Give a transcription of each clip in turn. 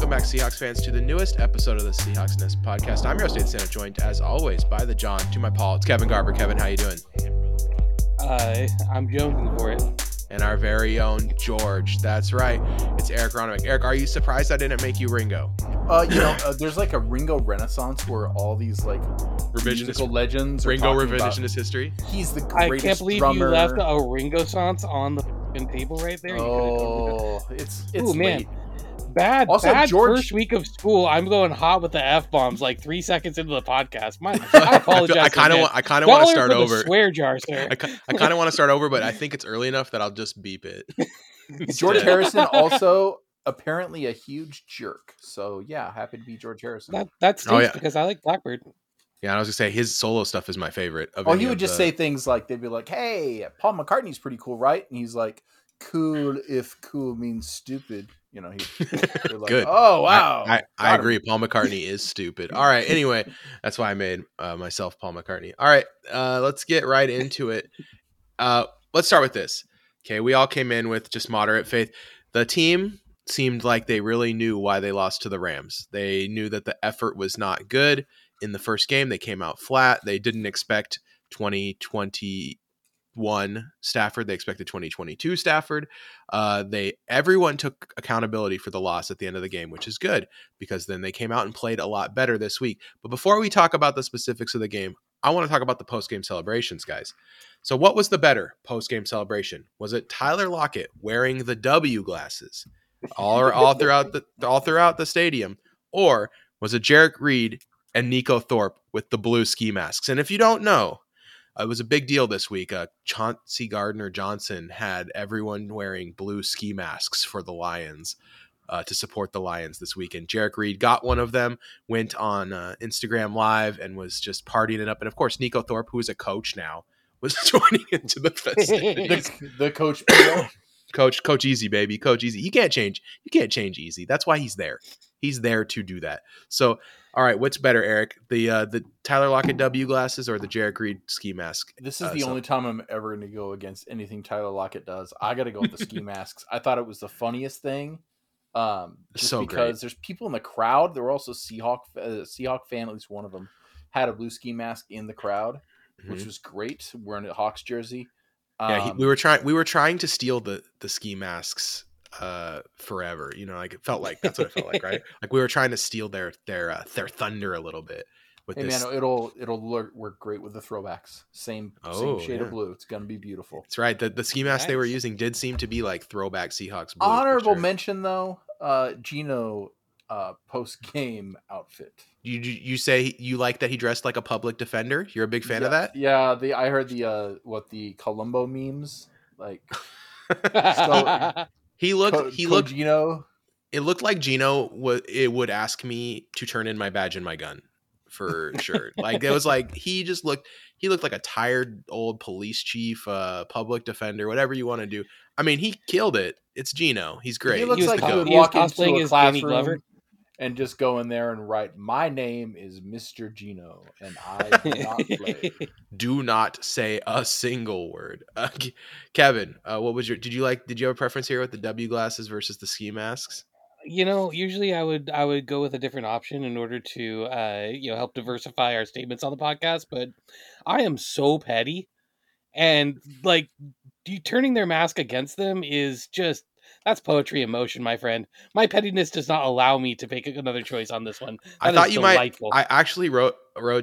Welcome back, Seahawks fans, to the newest episode of the Seahawks Nest Podcast. I'm your host, Dave Santa, joined, as always, by the John to my Paul. It's Kevin Garber. Kevin, how you doing? I'm jonesing for it. And our very own George. That's right. It's Eric Rondom. Eric, are you surprised I didn't make you Ringo? There's like a Ringo Renaissance where all these like musical legends. Ringo revisionist history. He's the greatest drummer. I can't believe you left a Ringo-sance on the table right there. Oh, it's late. Bad, also, bad George... first week of school. I'm going hot with the F-bombs like 3 seconds into the podcast. I apologize. I kind of want to start over. Swear jar, sir. I kind of want to start over, but I think it's early enough that I'll just beep it. George Harrison also apparently a huge jerk. So yeah, happy to be George Harrison. That stinks because I like Blackbird. Yeah, I was going to say his solo stuff is my favorite. He would just say things like, they'd be like, hey, Paul McCartney's pretty cool, right? And he's like, cool if cool means stupid. You know, he's like, good. Oh, wow. I agree. Paul McCartney is stupid. All right. Anyway, that's why I made myself Paul McCartney. All right. Let's get right into it. Let's start with this. Okay. We all came in with just moderate faith. The team seemed like they really knew why they lost to the Rams. They knew that the effort was not good in the first game. They came out flat. They didn't expect 2021 Stafford. They expected 2022 Stafford. Everyone took accountability for the loss at the end of the game, which is good because then they came out and played a lot better this week. But before we talk about the specifics of the game, I want to talk about the post-game celebrations, guys. So what was the better post-game celebration? Was it Tyler Lockett wearing the W glasses all throughout the stadium, or was it Jarek Reed and Nico Thorpe with the blue ski masks? And if you don't know, it was a big deal this week. Chauncey Gardner-Johnson had everyone wearing blue ski masks for the Lions to support the Lions this weekend. Jarek Reed got one of them, went on Instagram Live and was just partying it up. And, of course, Nico Thorpe, who is a coach now, was joining into the festivities. the coach. Coach Easy, baby. Coach Easy. You can't change. Easy. That's why he's there. He's there to do that. So, all right, what's better, Eric? The Tyler Lockett W glasses or the Jarek Reed ski mask? This is the only time I'm ever going to go against anything Tyler Lockett does. I got to go with the ski masks. I thought it was the funniest thing. Because there's people in the crowd. There were also Seahawk fan, at least one of them, had a blue ski mask in the crowd, which was great. Wearing a Hawks jersey. We were trying to steal the ski masks forever. You know, like it felt like, right? Like we were trying to steal their thunder a little bit with this. Man, it'll work great with the throwbacks. Same shade of blue. It's gonna be beautiful. That's right. The ski mask they were using did seem to be like throwback Seahawks blue. Honorable mention though, Gino post game outfit. You say you like that he dressed like a public defender? You're a big fan of that? Yeah, I heard the Columbo memes like. So, he looked Gino. It looked like Gino would ask me to turn in my badge and my gun for sure. Like it was like he looked like a tired old police chief, public defender, whatever you want to do. I mean, he killed it. It's Gino. He's great. He looks like he would walk into a classroom and just go in there and write, "My name is Mr. Gino, and I do not play." Do not say a single word. Kevin, what was your? Did you have a preference here with the W glasses versus the ski masks? You know, usually I would go with a different option in order to help diversify our statements on the podcast. But I am so petty, and like turning their mask against them is just. That's poetry in motion, my friend. My pettiness does not allow me to make another choice on this one. That I thought you delightful. Might. I actually wrote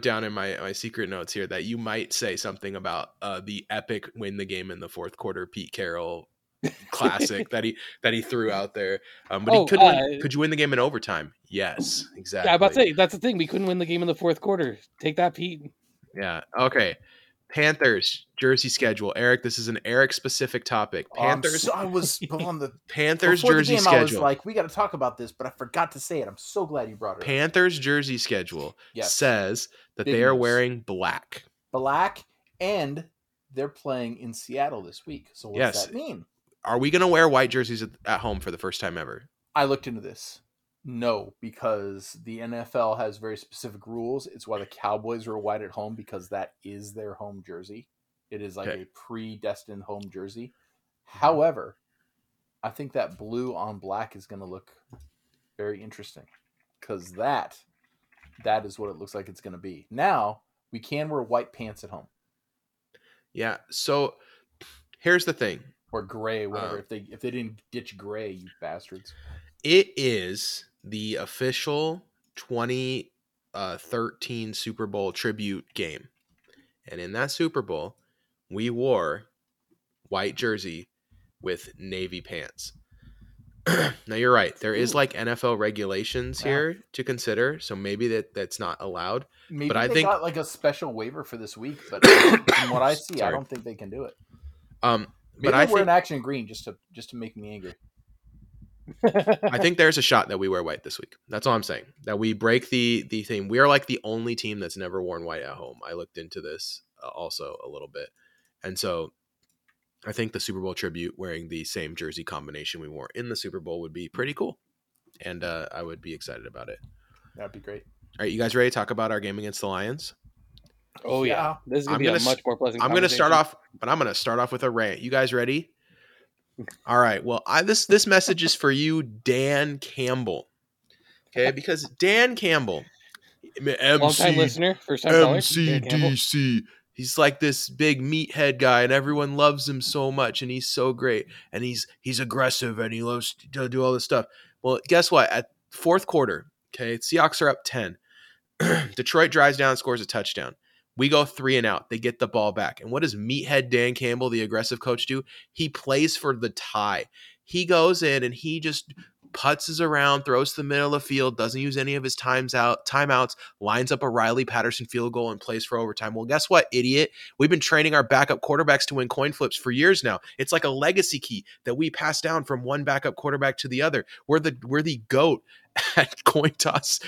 down in my secret notes here that you might say something about the epic win the game in the fourth quarter Pete Carroll classic that he threw out there. He couldn't. Could you win the game in overtime? Yes, exactly. Yeah, I was about to say that's the thing. We couldn't win the game in the fourth quarter. Take that, Pete. Yeah. Okay. Panthers jersey schedule. Eric, this is an Eric specific topic. Panthers. I was on the Panthers jersey the game, schedule. I was like, we got to talk about this, but I forgot to say it. I'm so glad you brought it. Panthers jersey schedule says that they are wearing black. Black, and they're playing in Seattle this week. So what does that mean? Are we going to wear white jerseys at home for the first time ever? I looked into this. No, because the NFL has very specific rules. It's why the Cowboys were white at home because that is their home jersey. It is like a predestined home jersey. However, I think that blue on black is going to look very interesting because that is what it looks like it's going to be. Now we can wear white pants at home. Yeah. So here's the thing. Or gray, whatever. If they didn't ditch gray, you bastards. It is the official 2013 Super Bowl tribute game. And in that Super Bowl, we wore white jersey with navy pants. Now, you're right. There is like NFL regulations here to consider. So maybe that's not allowed. Maybe but I think got like a special waiver for this week. But from what I see, I don't think they can do it. Maybe but I wear an action green just to make me angry. I think there's a shot that we wear white this week. That's all I'm saying. That we break the thing. We are like the only team that's never worn white at home. I looked into this also a little bit. And so I think the Super Bowl tribute wearing the same jersey combination we wore in the Super Bowl would be pretty cool. And I would be excited about it. That'd be great. All right, you guys ready to talk about our game against the Lions? Oh, yeah. This is going to be a much more pleasant conversation. I'm going to start off with a rant. You guys ready? All right. Well, this message is for you, Dan Campbell. Okay, because Dan Campbell, long-time listener, first-time caller, MCDC, he's like this big meathead guy, and everyone loves him so much, and he's so great, and he's aggressive, and he loves to do all this stuff. Well, guess what? At fourth quarter, okay, Seahawks are up 10. Detroit drives down, scores a touchdown. We go 3 and out. They get the ball back. And what does meathead Dan Campbell, the aggressive coach, do? He plays for the tie. He goes in and he just putzes around, throws to the middle of the field, doesn't use any of his timeouts, lines up a Riley Patterson field goal and plays for overtime. Well, guess what, idiot? We've been training our backup quarterbacks to win coin flips for years now. It's like a legacy key that we pass down from one backup quarterback to the other. We're the GOAT at coin toss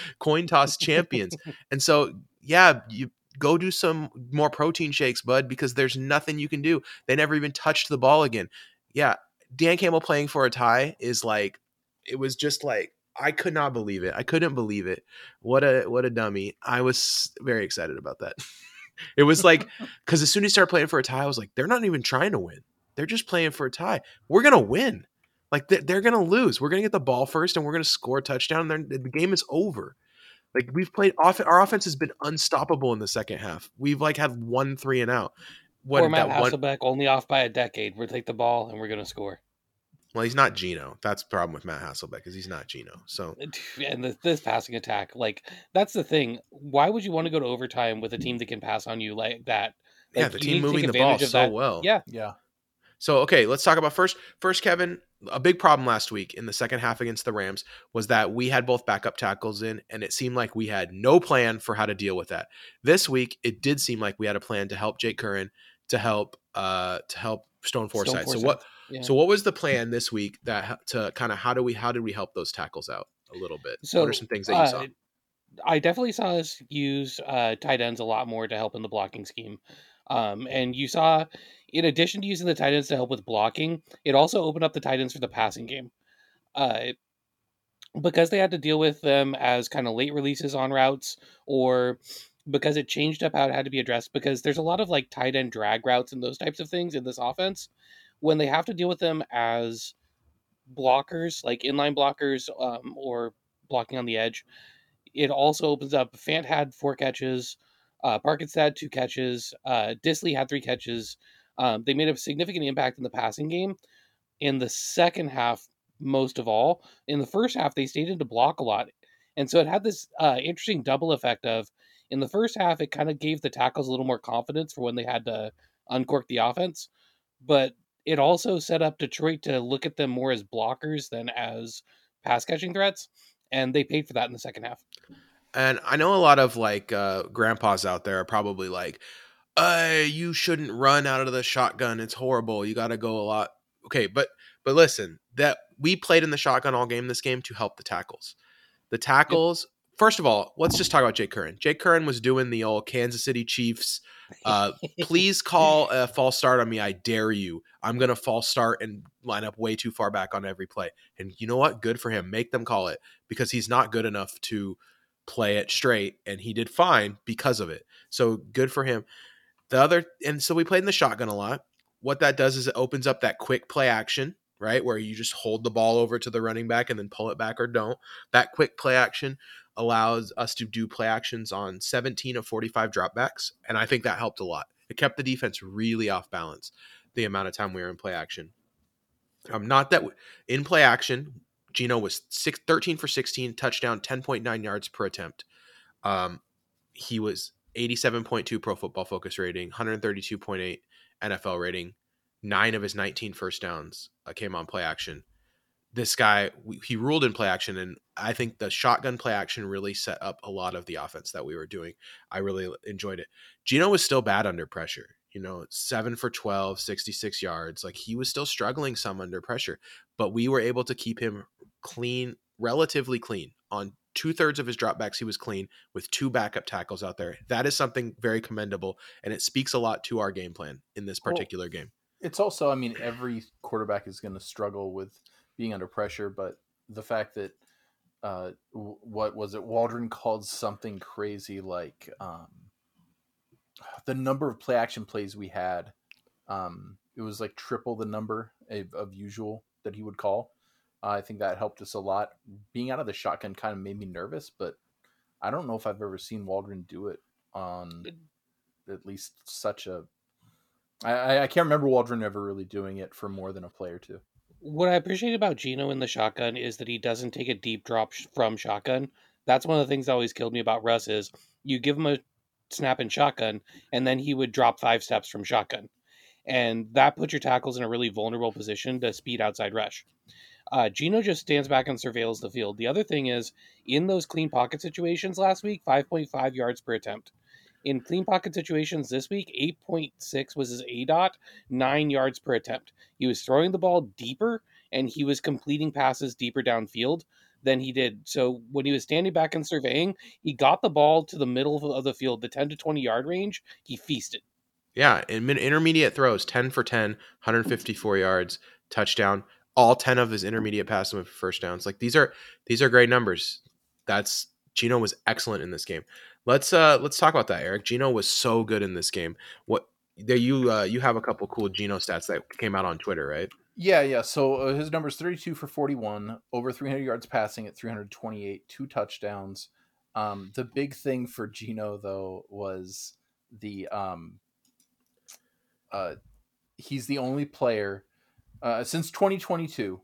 champions. And so, yeah, you go do some more protein shakes, bud, because there's nothing you can do. They never even touched the ball again. Yeah, Dan Campbell playing for a tie is like, it was just like, I could not believe it. I couldn't believe it. What a dummy. I was very excited about that. It was like, because as soon as he started playing for a tie, I was like, they're not even trying to win. They're just playing for a tie. We're going to win. Like, they're going to lose. We're going to get the ball first, and we're going to score a touchdown, and the game is over. Like, we've played off, our offense has been unstoppable in the second half. We've like had 1 3 and out. Or Matt Hasselbeck, only off by a decade. We'll take the ball and we're going to score. Well, he's not Gino. That's the problem with Matt Hasselbeck is he's not Gino. So, and this passing attack, like that's the thing. Why would you want to go to overtime with a team that can pass on you like that? Like, yeah, the team moving the ball so well. Yeah, yeah. So, okay, let's talk about first, Kevin. A big problem last week in the second half against the Rams was that we had both backup tackles in, and it seemed like we had no plan for how to deal with that. This week, it did seem like we had a plan to help Jake Curran, to help Stone Forsythe. So what? Yeah. So what was the plan this week that to kind of how did we help those tackles out a little bit? So, what are some things that you saw? I definitely saw us use tight ends a lot more to help in the blocking scheme. And you saw, in addition to using the tight ends to help with blocking, it also opened up the tight ends for the passing game. Because they had to deal with them as kind of late releases on routes, or because it changed up how it had to be addressed, because there's a lot of like tight end drag routes and those types of things in this offense. When they have to deal with them as blockers, like inline blockers, or blocking on the edge, it also opens up. Fant had 4 catches. Parkett's had 2 catches. Disley had 3 catches. They made a significant impact in the passing game in the second half, most of all. In the first half, they stayed into block a lot. And so it had this interesting double effect of, in the first half, it kind of gave the tackles a little more confidence for when they had to uncork the offense. But it also set up Detroit to look at them more as blockers than as pass-catching threats. And they paid for that in the second half. And I know a lot of like grandpas out there are probably like, you shouldn't run out of the shotgun. It's horrible. You got to go a lot. Okay, but listen, that we played in the shotgun all game this game to help the tackles. The tackles, first of all, let's just talk about Jake Curran. Jake Curran was doing the old Kansas City Chiefs. Please call a false start on me. I dare you. I'm going to false start and line up way too far back on every play. And you know what? Good for him. Make them call it, because he's not good enough to play it straight, and he did fine because of it. So good for him. And so we played in the shotgun a lot. What that does is it opens up that quick play action right? Where you just hold the ball over to the running back and then pull it back or don't. That quick play action allows us to do play actions on 17 of 45 dropbacks, and I think that helped a lot. It kept the defense really off balance the amount of time we were in play action. In play action, Gino was 13 for 16, touchdown, 10.9 yards per attempt. He was 87.2 Pro Football Focus rating, 132.8 NFL rating. 9 of his 19 first downs came on play action. This guy, he ruled in play action, and I think the shotgun play action really set up a lot of the offense that we were doing. I really enjoyed it. Gino was still bad under pressure. 7 for 12, 66 yards. He was still struggling some under pressure, but we were able to keep him clean, relatively clean. On 2/3 of his dropbacks, he was clean with 2 backup tackles out there. That is something very commendable, and it speaks a lot to our game plan in this particular game. It's also, every quarterback is going to struggle with being under pressure, but the fact that, what was it? Waldron called something crazy like, the number of play action plays we had, it was like triple the number of usual that he would call. I think that helped us a lot. Being out of the shotgun kind of made me nervous, but I don't know if I've ever seen Waldron do it on at least such a... I can't remember Waldron ever really doing it for more than a play or two. What I appreciate about Gino in the shotgun is that he doesn't take a deep drop from shotgun. That's one of the things that always killed me about Russ is you give him a snap and shotgun, and then he would drop 5 steps from shotgun. And that put your tackles in a really vulnerable position to speed outside rush. Gino just stands back and surveils the field. The other thing is, in those clean pocket situations last week, 5.5 yards per attempt. In clean pocket situations this week, 8.6 was his ADOT, 9 yards per attempt. He was throwing the ball deeper, and he was completing passes deeper downfield than he did. So when he was standing back and surveying, he got the ball to the middle of the field, the 10 to 20 yard range. He feasted. Yeah, in intermediate throws, 10 for 10, 154 yards, touchdown. All 10 of his intermediate passes went for first downs. These are great numbers. Gino was excellent in this game. Let's talk about that, Eric. Gino was so good in this game. You have a couple cool Gino stats that came out on Twitter, right? Yeah. So his number's 32 for 41, over 300 yards passing at 328, 2 touchdowns. The big thing for Gino though was he's the only player since 2022.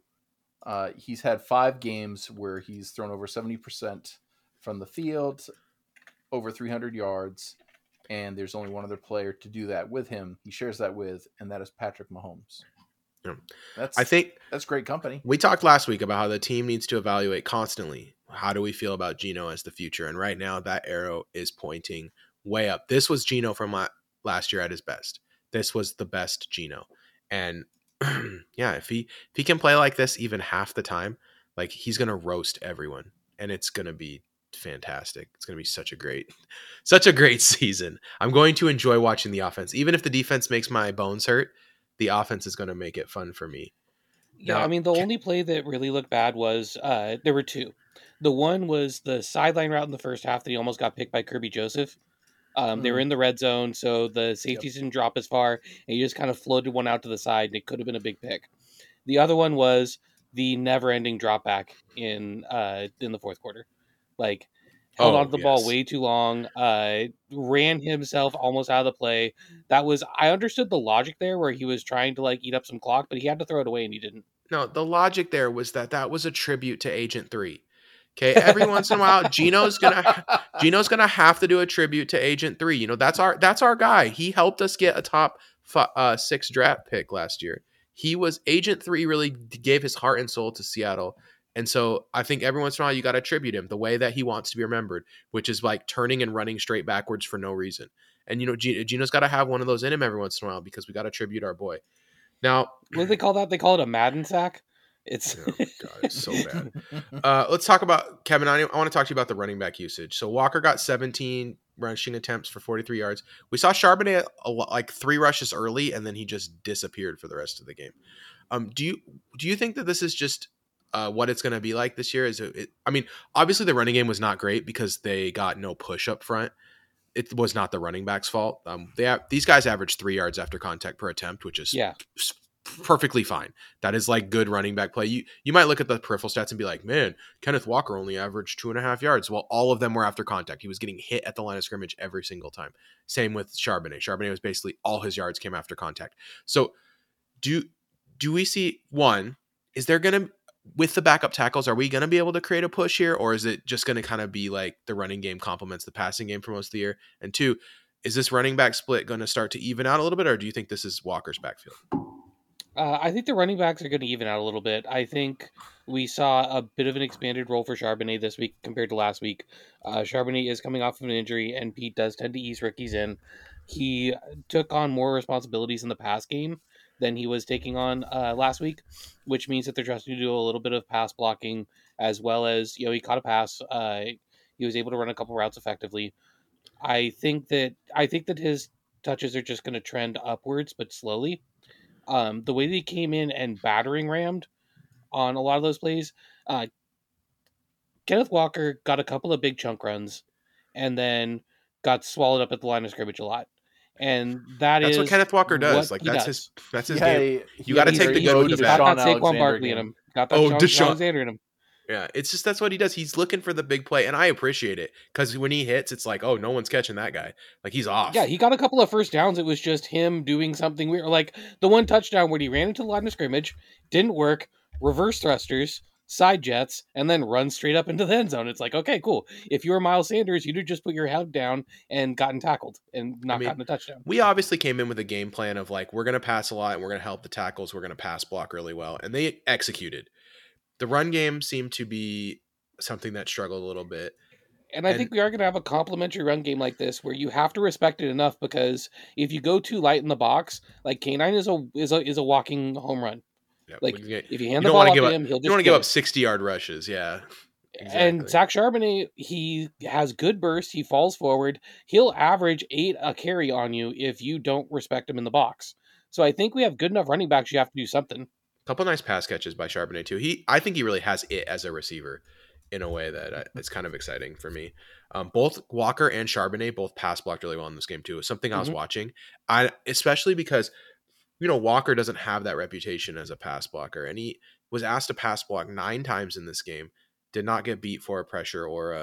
He's had 5 games where he's thrown over 70% from the field, over 300 yards, and there's only one other player to do that with him. He shares that with, and that is Patrick Mahomes. Yeah. I think that's great company. We talked last week about how the team needs to evaluate constantly. How do we feel about Gino as the future? And right now that arrow is pointing way up. This was Gino from last year at his best. This was the best Gino. And yeah, if he can play like this even half the time, he's going to roast everyone, and it's going to be fantastic. It's going to be such a great season. I'm going to enjoy watching the offense. Even if the defense makes my bones hurt, the offense is going to make it fun for me. Yeah, the only play that really looked bad was there were 2. The one was the sideline route in the first half that he almost got picked by Kirby Joseph. They were in the red zone, so the safeties didn't drop as far, and he just kind of floated one out to the side, and it could have been a big pick. The other one was the never-ending drop back in the fourth quarter. Held on to the ball way too long, ran himself almost out of the play. I understood the logic there where he was trying to eat up some clock, but he had to throw it away and he didn't. No, the logic there was that was a tribute to Agent 3. Okay. Every once in a while, Gino's going to have to do a tribute to Agent 3. That's our guy. He helped us get a top 6 draft pick last year. He was Agent 3 really gave his heart and soul to Seattle. And so I think every once in a while you got to tribute him the way that he wants to be remembered, which is turning and running straight backwards for no reason. And, Gino's got to have one of those in him every once in a while because we got to tribute our boy. Now, what do they call that? They call it a Madden sack. It's so bad. Let's talk about Kevin. I want to talk to you about the running back usage. So Walker got 17 rushing attempts for 43 yards. We saw Charbonnet 3 rushes early, and then he just disappeared for the rest of the game. Do you think that this is just what it's going to be like this year? Obviously the running game was not great because they got no push up front. It was not the running back's fault. These guys averaged 3 yards after contact per attempt, which is perfectly fine. That is like good running back play. You might look at the peripheral stats and be like, man, Kenneth Walker only averaged 2.5 yards. Well, all of them were after contact. He was getting hit at the line of scrimmage every single time. Same with Charbonnet. Charbonnet was basically all his yards came after contact. So do we see one, is there going to, with the backup tackles, are we going to be able to create a push here? Or is it just going to kind of be like the running game complements the passing game for most of the year? And two, is this running back split going to start to even out a little bit? Or do you think this is Walker's backfield? I think the running backs are going to even out a little bit. I think we saw a bit of an expanded role for Charbonnet this week compared to last week. Charbonnet is coming off of an injury, and Pete does tend to ease rookies in. He took on more responsibilities in the pass game than he was taking on last week, which means that they're trusting to do a little bit of pass blocking, as well as, you know, he caught a pass. He was able to run a couple routes effectively. I think that his touches are just going to trend upwards, but slowly. The way that he came in and battering rammed on a lot of those plays, Kenneth Walker got a couple of big chunk runs and then got swallowed up at the line of scrimmage a lot. And that's what Kenneth Walker does. Like that's his game. You got to take the good with the bad. Got that Saquon Barkley in him. Got that Deshaun Alexander in him. Yeah, it's just that's what he does. He's looking for the big play, and I appreciate it because when he hits, it's like, oh, no one's catching that guy. Like, he's off. Yeah, he got a couple of first downs. It was just him doing something weird. Like, the one touchdown where he ran into the line of scrimmage, didn't work, reverse thrusters, side jets, and then run straight up into the end zone. It's like, okay, cool. If you were Miles Sanders, you'd have just put your head down and gotten tackled and gotten a touchdown. We obviously came in with a game plan of, like, we're going to pass a lot, and we're going to help the tackles. We're going to pass block really well, and they executed. The run game seemed to be something that struggled a little bit. And I think we are going to have a complimentary run game like this where you have to respect it enough, because if you go too light in the box, like K9 is a walking home run. Yeah, like if you hand the ball to him, he'll just you don't want to give up 60-yard rushes, yeah. Exactly. And Zach Charbonnet, he has good bursts. He falls forward. He'll average 8 a carry on you if you don't respect him in the box. So I think we have good enough running backs. You have to do something. Couple of nice pass catches by Charbonnet too. I think he really has it as a receiver in a way that it's kind of exciting for me. Both Walker and Charbonnet both pass blocked really well in this game too. It's something I was watching, especially because, you know, Walker doesn't have that reputation as a pass blocker, and he was asked to pass block 9 times in this game, did not get beat for a pressure or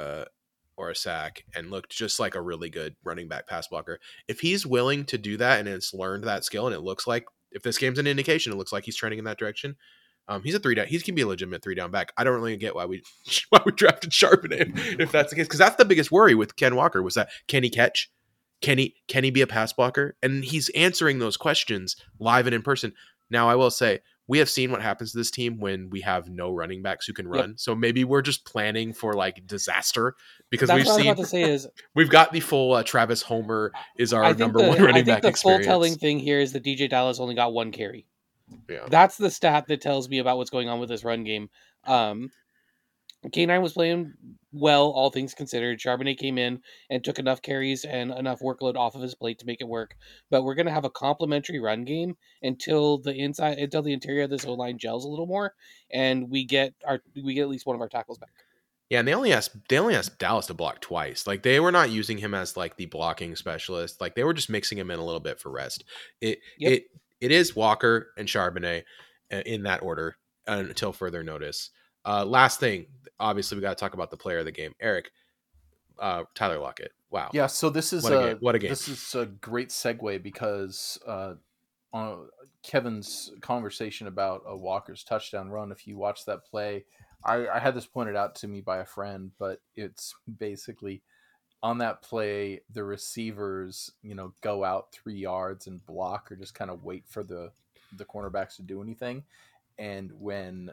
a sack, and looked just like a really good running back pass blocker. If he's willing to do that and it's learned that skill, and it looks like, if this game's an indication, it looks like he's trending in that direction. He's a 3-down. He can be a legitimate 3-down back. I don't really get why we drafted Charbonnet if that's the case, because that's the biggest worry with Ken Walker was that, can he catch? Can he be a pass blocker? And he's answering those questions live and in person. Now, I will say, we have seen what happens to this team when we have no running backs who can run. Yep. So maybe we're just planning for like disaster, because we've got the full Travis Homer is our number one running back experience. I think the full telling thing here is that DJ Dallas only got 1 carry. Yeah. That's the stat that tells me about what's going on with this run game. K9 was playing well, all things considered. Charbonnet came in and took enough carries and enough workload off of his plate to make it work. But we're going to have a complementary run game until the interior of this O-line gels a little more, and we get at least one of our tackles back. Yeah, and they only asked Dallas to block twice. Like, they were not using him as like the blocking specialist. Like, they were just mixing him in a little bit for rest. It is Walker and Charbonnet in that order until further notice. Last thing, obviously, we got to talk about the player of the game, Eric, Tyler Lockett. Wow. Yeah. So this is what a game. This is a great segue, because on Kevin's conversation about Walker's touchdown run, if you watch that play, I had this pointed out to me by a friend, but it's basically on that play, the receivers, you know, go out 3 yards and block or just kind of wait for the cornerbacks to do anything. And when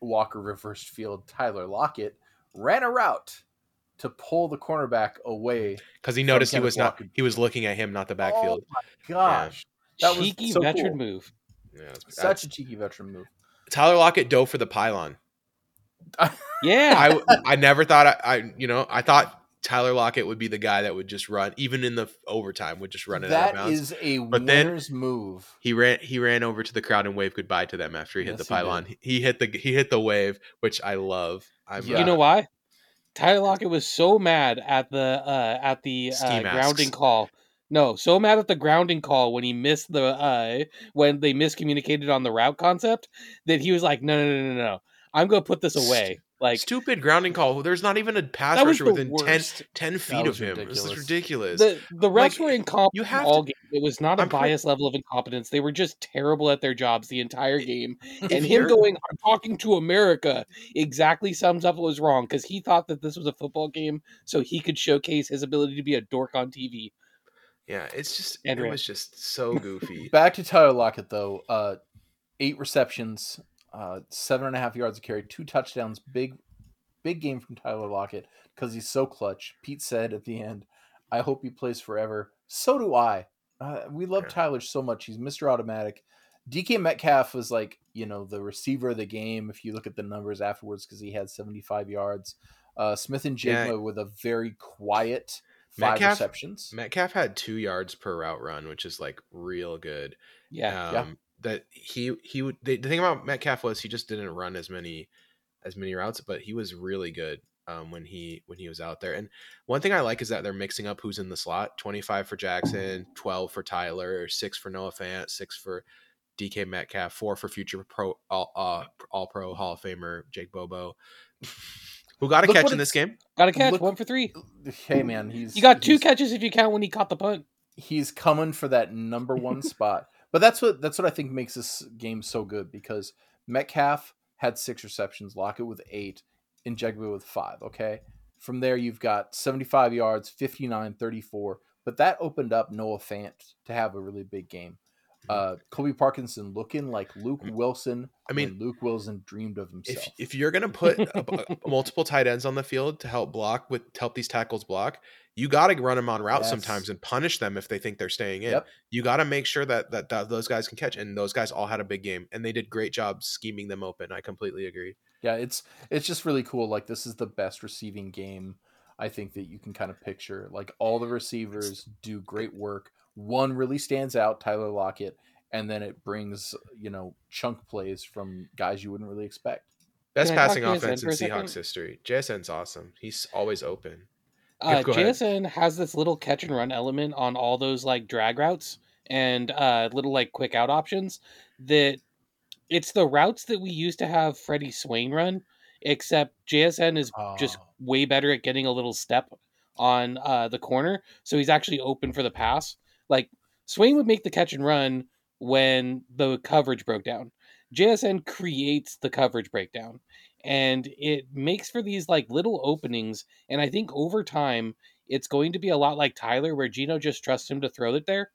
Walker reversed field, Tyler Lockett ran a route to pull the cornerback away because he noticed he was looking at him, not the backfield. Oh my gosh, yeah. That cheeky was so veteran cool. Move. Yeah, such a cheeky veteran move. Tyler Lockett dove for the pylon. Yeah, I never thought I thought Tyler Lockett would be the guy that would just run, even in the overtime, would just run it out of bounds. That is a winner's move. He ran over to the crowd and waved goodbye to them after he hit the pylon. He hit the wave, which I love. You know why? Tyler Lockett was so mad at the grounding call No, so mad at the grounding call when he missed the when they miscommunicated on the route concept that he was like, no, I'm gonna put this away. Like stupid grounding call. There's not even a pass rusher within 10 feet of him. This is ridiculous. The refs were incompetent all game. It was not a biased level of incompetence. They were just terrible at their jobs the entire game. And him going, "I'm talking to America," exactly sums up what was wrong, because he thought that this was a football game so he could showcase his ability to be a dork on TV. Yeah, it's just it was just so goofy. Back to Tyler Lockett though, 8 receptions. 7.5 yards of carry, 2 touchdowns. Big game from Tyler Lockett because he's so clutch. Pete said at the end, "I hope he plays forever." So do I. We love Tyler so much. He's Mr. Automatic. DK Metcalf was like, you know, the receiver of the game if you look at the numbers afterwards because he had 75 yards. Smith-Njigba with a very quiet 5 receptions. Metcalf had 2 yards per route run, which is like real good. Yeah. That he would. The thing about Metcalf was he just didn't run as many routes, but he was really good when he was out there. And one thing I like is that they're mixing up who's in the slot: 25 for Jackson, 12 for Tyler, 6 for Noah Fant, 6 for DK Metcalf, 4 for future All Pro Hall of Famer Jake Bobo, who got a catch in this game. Got a catch, 1 for 3. Hey man, you got 2 catches if you count when he caught the punt. He's coming for that number 1 spot. But that's what I think makes this game so good, because Metcalf had 6 receptions, Lockett with 8, and Njigba with 5, okay? From there, you've got 75 yards, 59, 34. But that opened up Noah Fant to have a really big game. Kobe Parkinson looking like Luke Wilson. I mean, Luke Wilson dreamed of himself. If you're going to put multiple tight ends on the field to help these tackles block, you got to run them on routes sometimes and punish them if they think they're staying in. Yep. You got to make sure that those guys can catch, and those guys all had a big game, and they did great job scheming them open. I completely agree. Yeah, it's just really cool. Like, this is the best receiving game I think that you can kind of picture. Like, all the receivers do great work. One really stands out, Tyler Lockett, and then it brings, you know, chunk plays from guys you wouldn't really expect. Best passing offense in Seahawks history. JSN's awesome. He's always open. JSN has this little catch and run element on all those like drag routes and little like quick out options that it's the routes that we used to have Freddie Swain run, except JSN is just way better at getting a little step on the corner. So he's actually open for the pass. Like Swain would make the catch and run when the coverage broke down. JSN creates the coverage breakdown. And it makes for these like little openings. And I think over time, it's going to be a lot like Tyler, where Gino just trusts him to throw it there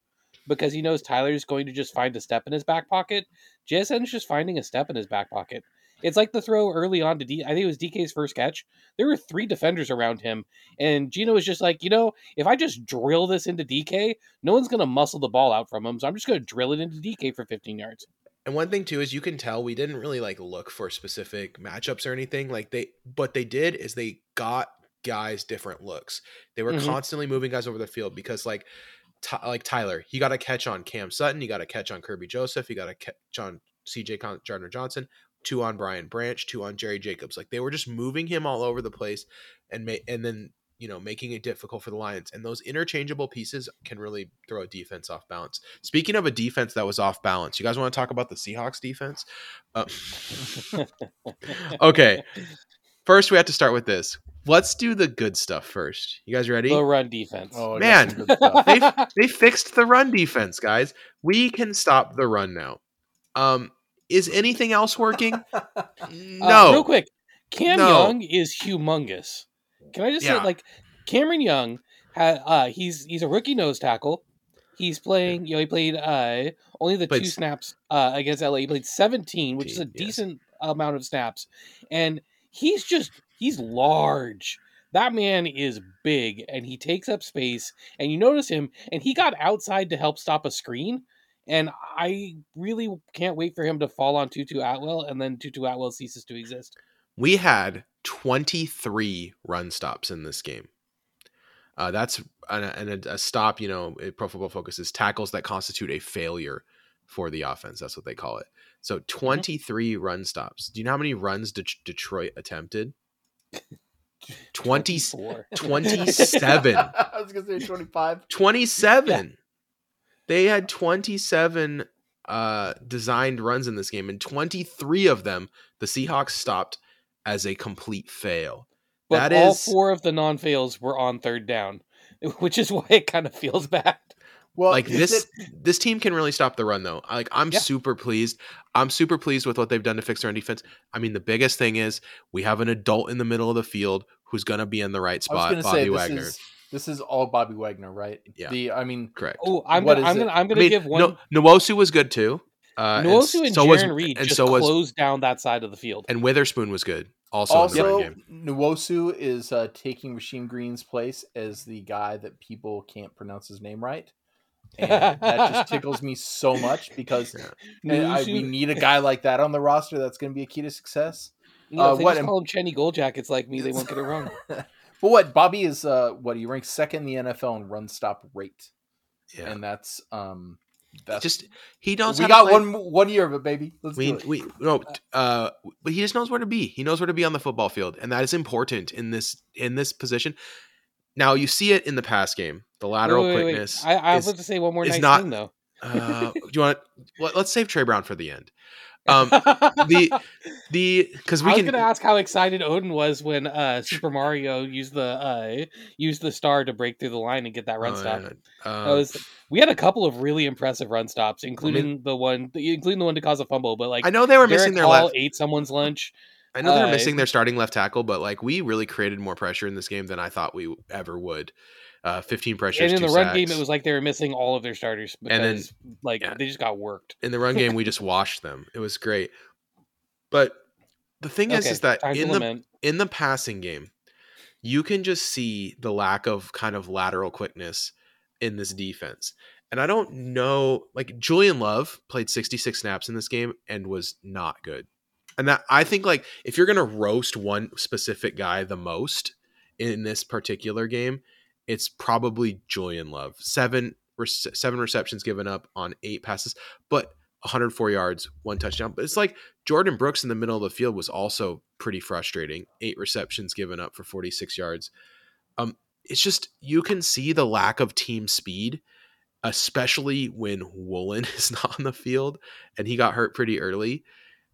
because he knows Tyler's going to just find a step in his back pocket. JSN's just finding a step in his back pocket. It's like the throw early on to I think it was DK's first catch. There were 3 defenders around him. And Gino was just like, you know, if I just drill this into DK, no one's going to muscle the ball out from him. So I'm just going to drill it into DK for 15 yards. And one thing too is you can tell we didn't really like look for specific matchups or anything. Like what they did is they got guys different looks. They were constantly moving guys over the field because like Tyler, he got a catch on Cam Sutton, he got a catch on Kirby Joseph, he got a catch on C.J. Gardner-Johnson, 2 on Brian Branch, 2 on Jerry Jacobs. Like they were just moving him all over the place and then you know, making it difficult for the Lions. And those interchangeable pieces can really throw a defense off balance. Speaking of a defense that was off balance, you guys want to talk about the Seahawks defense? Okay. First, we have to start with this. Let's do the good stuff first. You guys ready? The run defense. Oh, man, they fixed the run defense, guys. We can stop the run now. Is anything else working? No. Real quick, Cam Young is humongous. Can I just say, like, Cameron Young, he's a rookie nose tackle. He's playing, you know, he played only the 2 snaps against LA. He played 17, which is a decent amount of snaps. And he's large. That man is big, and he takes up space. And you notice him, and he got outside to help stop a screen. And I really can't wait for him to fall on Tutu Atwell, and then Tutu Atwell ceases to exist. We had 23 run stops in this game. That's a stop, you know, Pro Football Focus is tackles that constitute a failure for the offense. That's what they call it. So 23 run stops. Do you know how many runs Detroit attempted? 27. I was going to say 25. 27. Yeah. They had 27 designed runs in this game, and 23 of them the Seahawks stopped as a complete fail. But all four of the non-fails were on third down, which is why it kind of feels bad. Well, like this team can really stop the run, though. Like super pleased. I'm super pleased with what they've done to fix their own defense. I mean, the biggest thing is we have an adult in the middle of the field who's going to be in the right spot. Bobby Wagner. This is all Bobby Wagner, right? Yeah. Correct. Oh, I'm going to give one. No, Nwosu was good too. Nwosu and Jarek Reed closed down that side of the field, and Witherspoon was good. Also Nwosu is taking Rasheem Green's place as the guy that people can't pronounce his name right. And that just tickles me so much because we need a guy like that on the roster. That's going to be a key to success. No, they just call him Cheney Gold Jackets like me. They won't get it wrong. But Bobby is, he ranks second in the NFL in run stop rate. Yeah. And that's just, he knows we got one year of it, baby. But he just knows where to be. He knows where to be on the football field. And that is important in this position. Now you see it in the pass game. The lateral quickness. I was about to say one more nice thing, though. Do you want? Let's save Trey Brown for the end. Because I was going to ask how excited Odin was when Super Mario used the star to break through the line and get that run stop. We had a couple of really impressive run stops, including the one to cause a fumble. But I know they were missing their left. Ate someone's lunch. I know they're missing their starting left tackle, but we really created more pressure in this game than I thought we ever would. 15 pressures, and in the run sacks. Game, it was like they were missing all of their starters because they just got worked. In the run game, we just washed them. It was great, but the thing is that in the passing game, you can just see the lack of kind of lateral quickness in this defense. And I don't know, Julian Love played 66 snaps in this game and was not good. And that I think if you're gonna roast one specific guy the most in this particular game, it's probably Julian Love. Seven receptions given up on 8 passes, but 104 yards, 1 touchdown. But it's Jordan Brooks in the middle of the field was also pretty frustrating. 8 receptions given up for 46 yards. It's just, you can see the lack of team speed, especially when Woolen is not on the field, and he got hurt pretty early.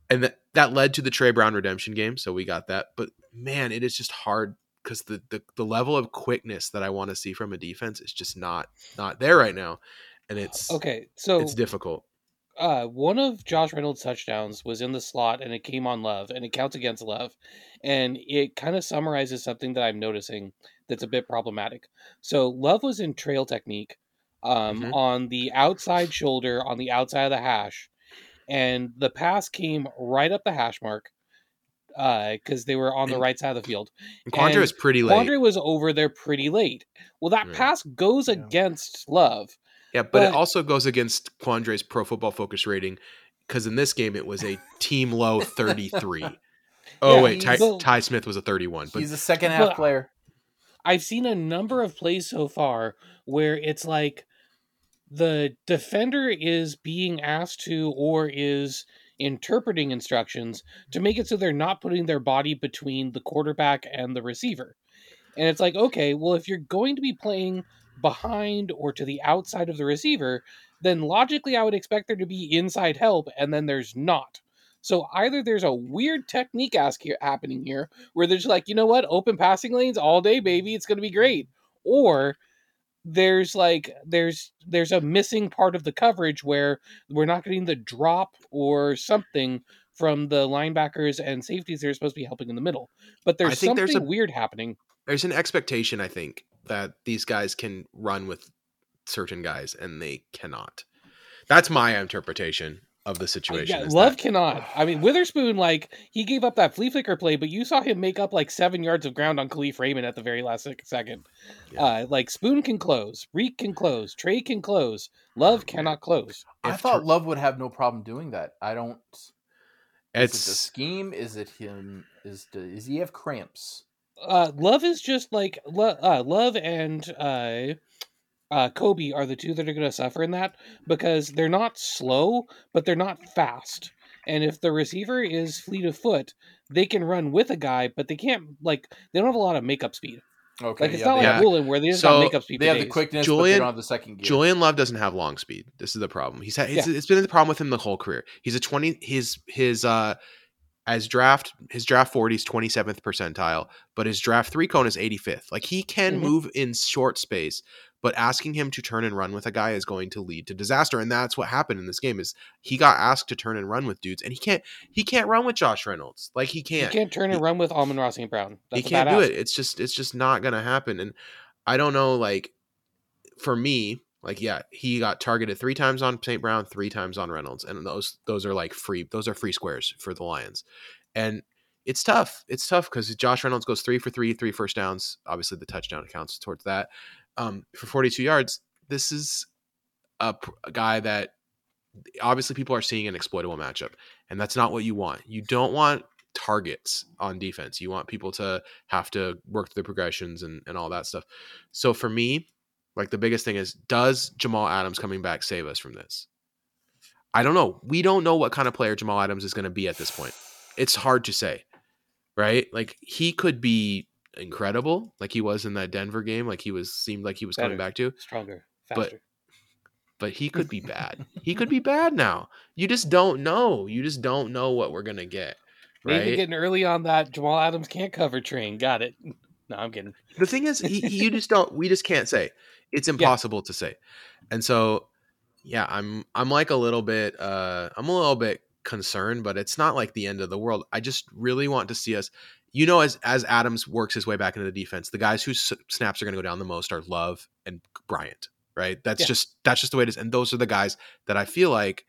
And that led to the Trey Brown redemption game, so we got that. But, man, it is just hard. Because the level of quickness that I want to see from a defense is just not there right now, and it's difficult. One of Josh Reynolds' touchdowns was in the slot, and it came on Love, and it counts against Love, and it kind of summarizes something that I'm noticing that's a bit problematic. So Love was in trail technique on the outside shoulder, on the outside of the hash, and the pass came right up the hash mark. Because they were on the right side of the field. Quandre was pretty late. Quandre was over there pretty late. Well, that pass goes against Love. Yeah, but it also goes against Quandre's Pro Football Focus rating, because in this game it was a team low 33. Ty Smith was a 31. But he's a second half player. I've seen a number of plays so far where it's the defender is being asked to or is interpreting instructions to make it so they're not putting their body between the quarterback and the receiver. And it's if you're going to be playing behind or to the outside of the receiver, then logically I would expect there to be inside help, and then there's not. So either there's a weird technique happening here where there's you know what, open passing lanes all day, baby, it's going to be great. Or there's a missing part of the coverage where we're not getting the drop or something from the linebackers and safeties that are supposed to be helping in the middle. But there's something weird happening. There's an expectation, I think, that these guys can run with certain guys, and they cannot. That's my interpretation of the situation. Love cannot. I mean, Witherspoon, he gave up that flea flicker play, but you saw him make up 7 yards of ground on Khalif Raymond at the very last second. Yeah. Spoon can close, Reek can close, Trey can close, Love cannot close. I thought Love would have no problem doing that. I don't. Is it the scheme? Is it him? Does he have cramps? Love is just Love and Kobe are the two that are going to suffer in that, because they're not slow, but they're not fast. And if the receiver is fleet of foot, they can run with a guy, but they can't, like, they don't have a lot of makeup speed. Okay, like, it's not like Woolen where they just got makeup speed. They have the quickness, but they don't have the second gear. Julian Love doesn't have long speed. This is the problem. He's had, it's been the problem with him the whole career. He's a 20. His draft 40 is 27th percentile, but his draft 3 cone is 85th. Like, he can move in short space, but asking him to turn and run with a guy is going to lead to disaster. And that's what happened in this game. Is he got asked to turn and run with dudes, and he can't run with Josh Reynolds. Like, he can't turn and run with Amon-Ra St. Brown. That's he can't do it. It's just not going to happen. And I don't know, like, for me, like, yeah, he got targeted 3 times on St. Brown, 3 times on Reynolds. And those are like free. Those are free squares for the Lions. And it's tough. It's tough because Josh Reynolds goes 3 for 3, 3 first downs. Obviously the touchdown counts towards that. For 42 yards, this is a guy that obviously people are seeing an exploitable matchup, and that's not what you want. You don't want targets on defense. You want people to have to work through the progressions and all that stuff. So for me, like, the biggest thing is, does Jamal Adams coming back save us from this? I don't know. We don't know what kind of player Jamal Adams is going to be at this point. It's hard to say, right? Like, he could be incredible, like he was in that Denver game, like he seemed like he was better, coming back to stronger, faster. But he could be bad. He could be bad now. You just don't know. You just don't know what we're gonna get. Right? Maybe getting early on that Jamal Adams can't cover train. Got it. No, I'm kidding. The thing is, you just don't. We just can't say. It's impossible to say. And so, yeah, I'm like a little bit. I'm a little bit concerned, but it's not like the end of the world. I just really want to see us. You know, as Adams works his way back into the defense, the guys whose snaps are going to go down the most are Love and Bryant, right? That's just the way it is. And those are the guys that I feel like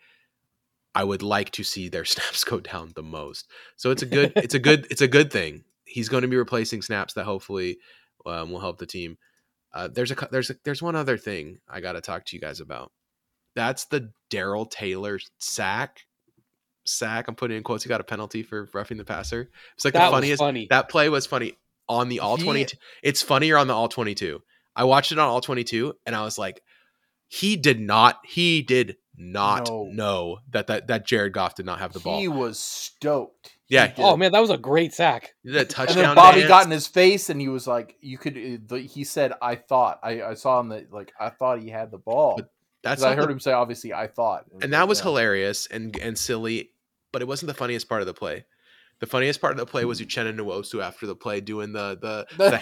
I would like to see their snaps go down the most. So it's a good thing. He's going to be replacing snaps that hopefully will help the team. There's one other thing I got to talk to you guys about. That's the Daryl Taylor sack. I'm putting in quotes. He got a penalty for roughing the passer. It's like the funniest. That play was funny on the all 22. It's funnier on the all 22. I watched it on all 22, and I was like, he did not know that Jared Goff did not have the ball. He was stoked. Yeah. Oh man, that was a great sack. The touchdown. And then Bobby got in his face, and he was like, he said, I thought he had the ball. But that's I heard him say, obviously, I thought. And that was hilarious and silly. But it wasn't the funniest part of the play. The funniest part of the play was Uchenna Nwosu after the play doing the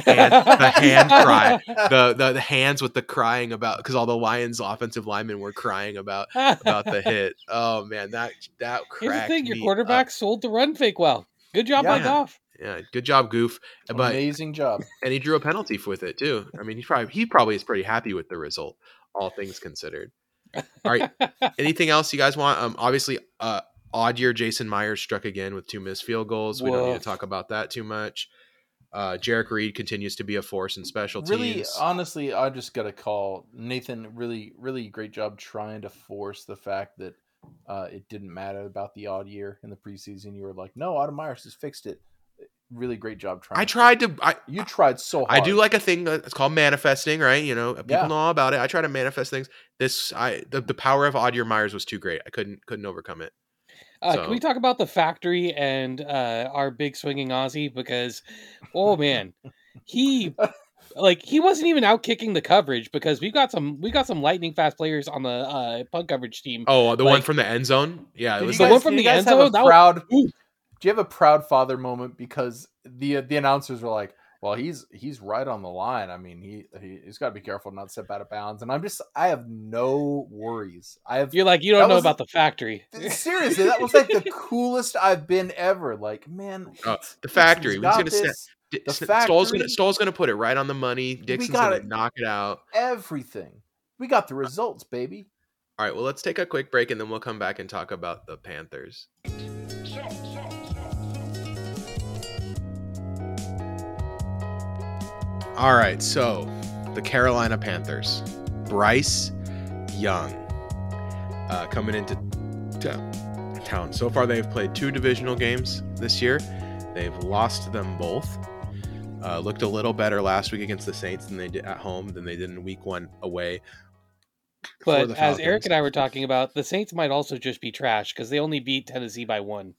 hand cry, the hands with the crying about, because all the Lions offensive linemen were crying about the hit. Oh man, that cracked. Here's the thing: your quarterback sold the run fake well. Good job by Goff. Yeah, good job, Goof. But, amazing job. And he drew a penalty with it too. I mean, he probably is pretty happy with the result, all things considered. All right, anything else you guys want? Obviously, odd year Jason Myers struck again with 2 missed field goals. We don't need to talk about that too much. Jarek Reed continues to be a force in special teams. Honestly, I just got to call Nathan. Really, really great job trying to force the fact that it didn't matter about the odd year in the preseason. You were like, no, Adam Myers has fixed it. Really great job trying. You tried so hard. I do like a thing that's called manifesting, right? You know, people know all about it. I try to manifest things. The power of Odyer Myers was too great. I couldn't overcome it. Can we talk about the factory and our big swinging Aussie? Because, oh man, he wasn't even out kicking the coverage, because we got some lightning fast players on the punt coverage team. Oh, the one from the end zone. Yeah, the one from the end zone. Do you have a proud father moment? Because the announcers were like, well, he's right on the line. I mean, he's got to be careful not to step out of bounds. And I have no worries. You're like, you don't know about the factory. Seriously, that was like the coolest I've been ever. Like, man. The factory. Stoll's going to put it right on the money. Dixon's going to knock it out. Everything. We got the results, baby. All right, well, let's take a quick break, and then we'll come back and talk about the Panthers. All right, so the Carolina Panthers, Bryce Young, coming into town. So far, they've played 2 divisional games this year. They've lost them both. Looked a little better last week against the Saints than they did at home than they did in week 1 away. But as Eric and I were talking about, the Saints might also just be trash because they only beat Tennessee by 1.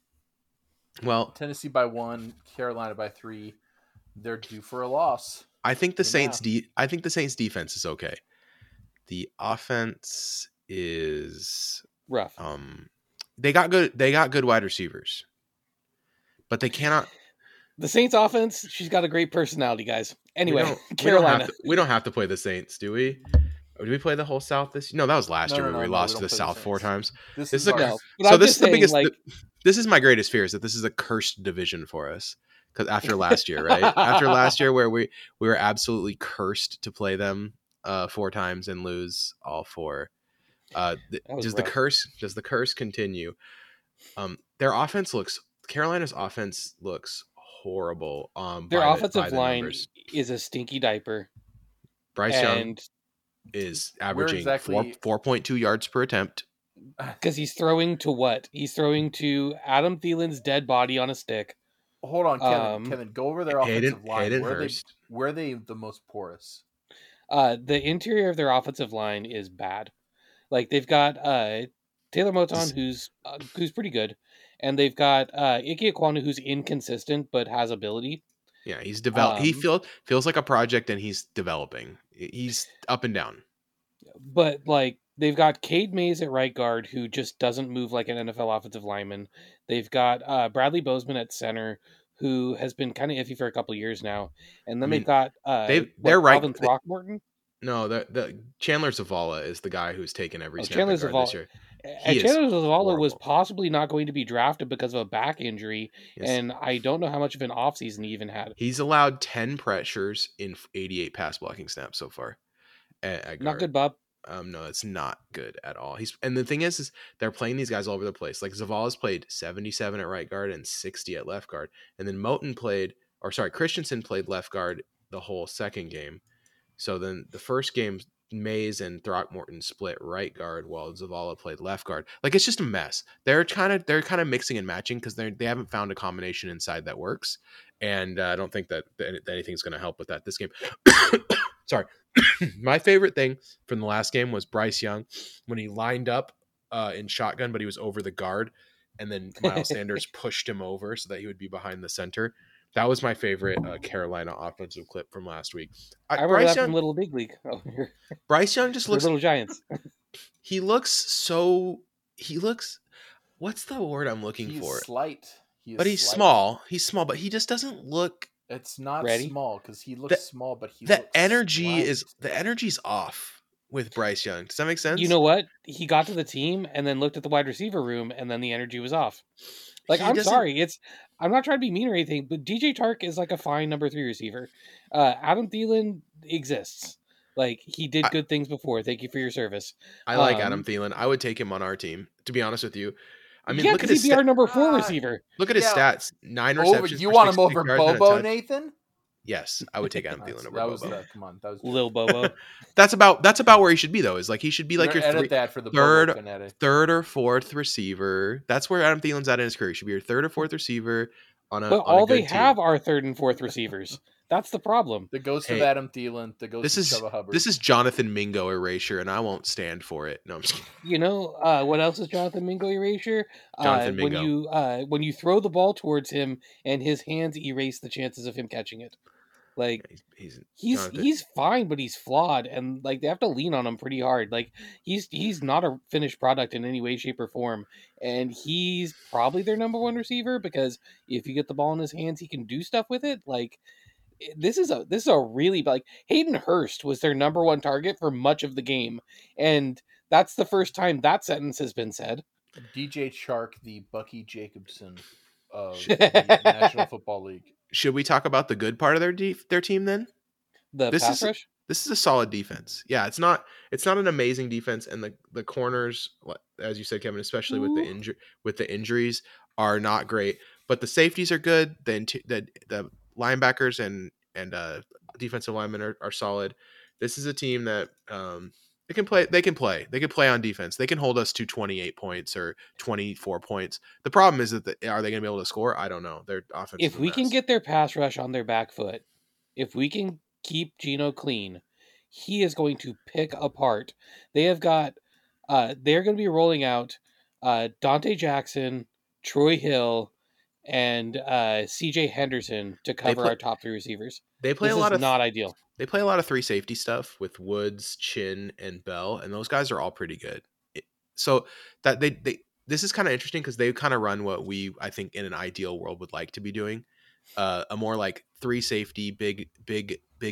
Well, Tennessee by 1, Carolina by 3. They're due for a loss. I think the Saints. I think the Saints defense is okay. The offense is rough. They got good wide receivers, but they cannot. The Saints offense. She's got a great personality, guys. Anyway, Carolina. We don't have to play the Saints, do we? Or did we play the whole South this year? No, that was last year when we lost to the South 4 times. This is my greatest fear, is that this is a cursed division for us. Because after last year, right? After last year where we were absolutely cursed to play them 4 times and lose all 4. Does the curse continue? Carolina's offense looks horrible. Their offensive line is a stinky diaper. Bryce Young is averaging 4.2 yards per attempt. Because he's throwing to what? He's throwing to Adam Thielen's dead body on a stick. Hold on, Kevin. Go over their offensive line. Where are they the most porous? The interior of their offensive line is bad. Like, they've got Taylor Moton, who's pretty good, and they've got Ike Ekwonu, who's inconsistent but has ability. Yeah, he's developed. He feels like a project, and he's developing. He's up and down. But like, they've got Cade Mays at right guard, who just doesn't move like an NFL offensive lineman. They've got Bradley Bozeman at center, who has been kind of iffy for a couple of years now. And then they've got Calvin Throckmorton. No, the Chandler Zavala is the guy who's taken every snap at guard this year. And Chandler Zavala was possibly not going to be drafted because of a back injury, and I don't know how much of an offseason he even had. He's allowed 10 pressures in 88 pass blocking snaps so far. Not good, Bob. No, it's not good at all. The thing is they're playing these guys all over the place. Like, Zavala's played 77 at right guard and 60 at left guard, and then Christensen played left guard the whole second game. So then the first game, Mays and Throckmorton split right guard while Zavala played left guard. Like, it's just a mess. They're kind of mixing and matching because they haven't found a combination inside that works, and I don't think that anything's going to help with that this game. Sorry. My favorite thing from the last game was Bryce Young when he lined up in shotgun, but he was over the guard, and then Miles Sanders pushed him over so that he would be behind the center. That was my favorite Carolina offensive clip from last week. I remember that from Little Big League. Bryce Young just looks Little Giants. He looks. What's the word I'm looking for? He's slight. He's small. He's small, but he just doesn't look. It's not ready? Small because he looks small, but the energy's off with Bryce Young. Does that make sense? You know what? He got to the team and then looked at the wide receiver room, and then the energy was off. Like, I'm not trying to be mean or anything, but DJ Tark is like a fine number 3 receiver. Adam Thielen exists. Like, he did good things before. Thank you for your service. I like Adam Thielen. I would take him on our team, to be honest with you. I mean, look at his our number 4 receiver. Look at his stats. 9 receptions. You want him over Bobo, Nathan? Yes, I would take Adam Thielen over Bobo. Come on, that was Lil Bobo. That's about where he should be, though. Is like, he should be like your third or fourth receiver. That's where Adam Thielen's at in his career. He should be your third or fourth receiver on a. But all they have are third and fourth receivers. That's the problem. The ghost of Adam Thielen. The ghost of Chubba Hubbard. This is Jonathan Mingo erasure, and I won't stand for it. No, I'm just kidding. You know what else is Jonathan Mingo erasure? Mingo. When you throw the ball towards him, and his hands erase the chances of him catching it. Like, he's fine, but he's flawed, and like, they have to lean on him pretty hard. Like, he's not a finished product in any way, shape, or form, and he's probably their number 1 receiver because if you get the ball in his hands, he can do stuff with it. Like. This is a really, like, Hayden Hurst was their number 1 target for much of the game, and that's the first time that sentence has been said. DJ Chark, the Bucky Jacobson of the National Football League. Should we talk about the good part of their team then? Pass rush? This is a solid defense. Yeah, it's not an amazing defense, and the corners, as you said, Kevin, especially with the injuries, are not great. But the safeties are good. The linebackers and defensive linemen are solid. This is a team that They can play on defense. They can hold us to 28 points or 24 points. The problem is that are they going to be able to score? I don't know. Their offense. If we can get their pass rush on their back foot, if we can keep Gino clean, he is going to pick apart. They have got, they're going to be rolling out Dante Jackson, Troy Hill, and C.J. Henderson to cover our top three receivers. They play this a lot of not ideal. They play a lot of three safety stuff with Woods, Chin, and Bell, and those guys are all pretty good. So that they this is kind of interesting because they kind of run what we, I think, in an ideal world would like to be doing, a more like three safety, big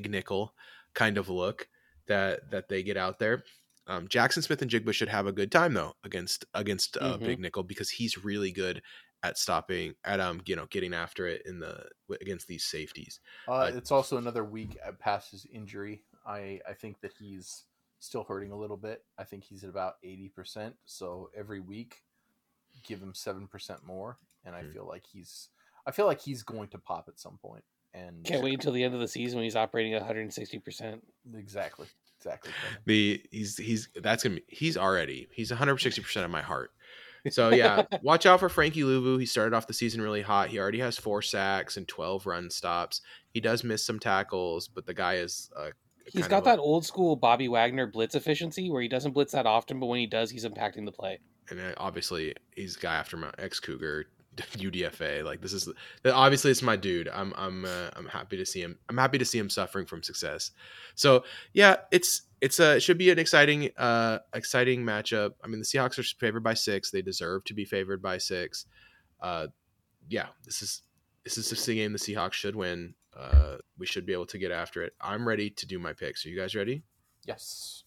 nickel kind of look that they get out there. Jaxon Smith-Njigba should have a good time though against big nickel because he's really good at stopping at getting after it against these safeties. It's also another week past his injury. I think that he's still hurting a little bit. I think he's at about 80%. So every week, give him 7% more, and I feel like he's going to pop at some point. And can't wait until the end of the season when he's operating 160%. Exactly. He's 160% of my heart. So yeah, watch out for Frankie Louvu. He started off the season really hot. He already has 4 sacks and 12 run stops. He does miss some tackles, but the guy is he's got that old school Bobby Wagner blitz efficiency where he doesn't blitz that often, but when he does, he's impacting the play. And obviously, he's a guy after my ex-Cougar UDFA. Like this is obviously it's my dude. I'm happy to see him. I'm happy to see him suffering from success. So yeah, it should be an exciting matchup. I mean, the Seahawks are favored by 6. They deserve to be favored by 6. Yeah, this is just a game the Seahawks should win. We should be able to get after it. I'm ready to do my picks. Are you guys ready? Yes.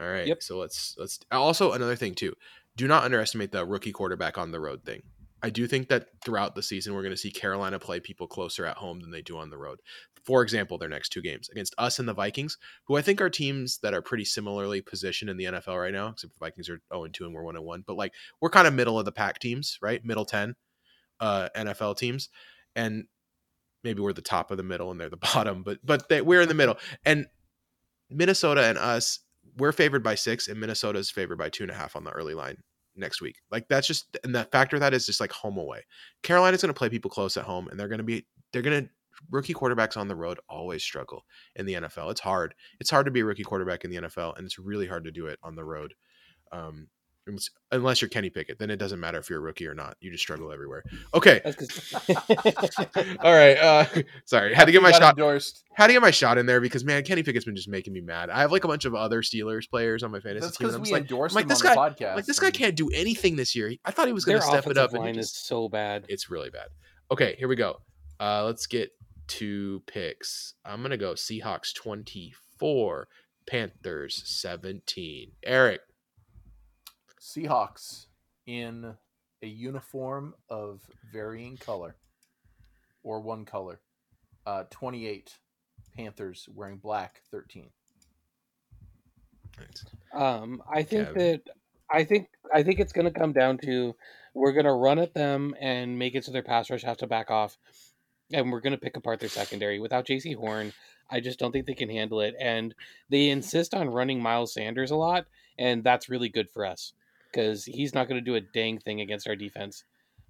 All right. Yep. So let's also another thing too. Do not underestimate the rookie quarterback on the road thing. I do think that throughout the season, we're going to see Carolina play people closer at home than they do on the road. For example, their next 2 games against us and the Vikings, who I think are teams that are pretty similarly positioned in the NFL right now, except the Vikings are 0-2 and we're 1-1. But like we're kind of middle of the pack teams, right? Middle 10 NFL teams. And maybe we're the top of the middle and they're the bottom, but we're in the middle. And Minnesota and us, we're favored by 6 and Minnesota's favored by 2.5 on the early line next week. Like that's just, and the factor of that is just like home away. Carolina's going to play people close at home, and rookie quarterbacks on the road always struggle in the NFL. It's hard to be a rookie quarterback in the NFL, and it's really hard to do it on the road. Unless you're Kenny Pickett, then it doesn't matter if you're a rookie or not. You just struggle everywhere. Okay. All right. Sorry. Had to get my shot in there because man, Kenny Pickett's been just making me mad. I have like a bunch of other Steelers players on my fantasy team. That's because we endorsed him on the podcast. Like this guy can't do anything this year. I thought he was going to step it up. Their offensive line is so bad. It's really bad. Okay, here we go. Let's get 2 picks. I'm going to go Seahawks 24, Panthers 17. Eric. Seahawks in a uniform of varying color or one color. 28. Panthers wearing black, 13. Nice. I think it's going to come down to we're going to run at them and make it so their pass rush has to back off, and we're going to pick apart their secondary. Without J.C. Horn, I just don't think they can handle it, and they insist on running Miles Sanders a lot, and that's really good for us, because he's not going to do a dang thing against our defense.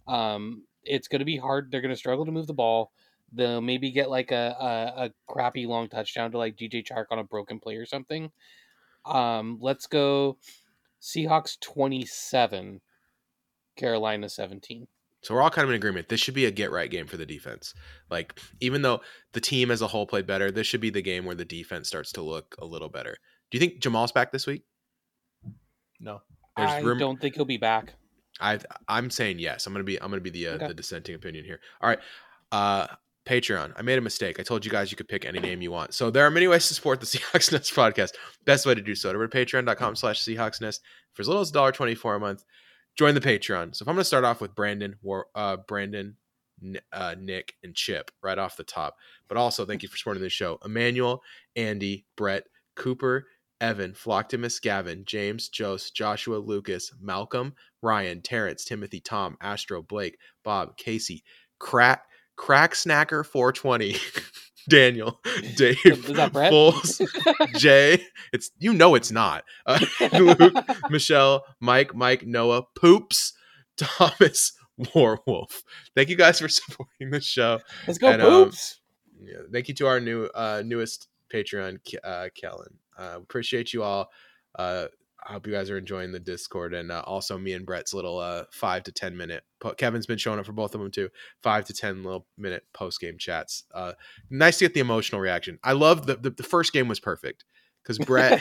It's going to be hard. They're going to struggle to move the ball. They'll maybe get like a crappy long touchdown to like DJ Chark on a broken play or something. Let's go Seahawks 27, Carolina 17. So we're all kind of in agreement. This should be a get right game for the defense. Like even though the team as a whole played better, this should be the game where the defense starts to look a little better. Do you think Jamal's back this week? No. I don't think he'll be back. I'm saying yes. I'm gonna be the dissenting opinion here. All right, Patreon. I made a mistake. I told you guys you could pick any name you want. So there are many ways to support the Seahawks Nest podcast. Best way to do so: go to patreon.com/Seahawks Nest for as little as $1.24 a month. Join the Patreon. So if I'm gonna start off with Brandon, Nick, and Chip right off the top, but also thank you for supporting the show: Emmanuel, Andy, Brett, Cooper, Evan, Floctimus, Gavin, James, Jose, Joshua, Lucas, Malcolm, Ryan, Terrence, Timothy, Tom, Astro, Blake, Bob, Casey, Cracksnacker 420, Daniel, Dave, Bulls, Jay, it's not, Luke, Michelle, Mike, Noah, Poops, Thomas, Warwolf. Thank you guys for supporting the show. Let's go, Poops. Yeah, thank you to our newest Patreon Kellen. Appreciate you all. I hope you guys are enjoying the Discord, and also me and Brett's little 5 to 10 minute. Kevin's been showing up for both of them too. 5 to 10 minute post game chats. Nice to get the emotional reaction. I love the first game was perfect because Brett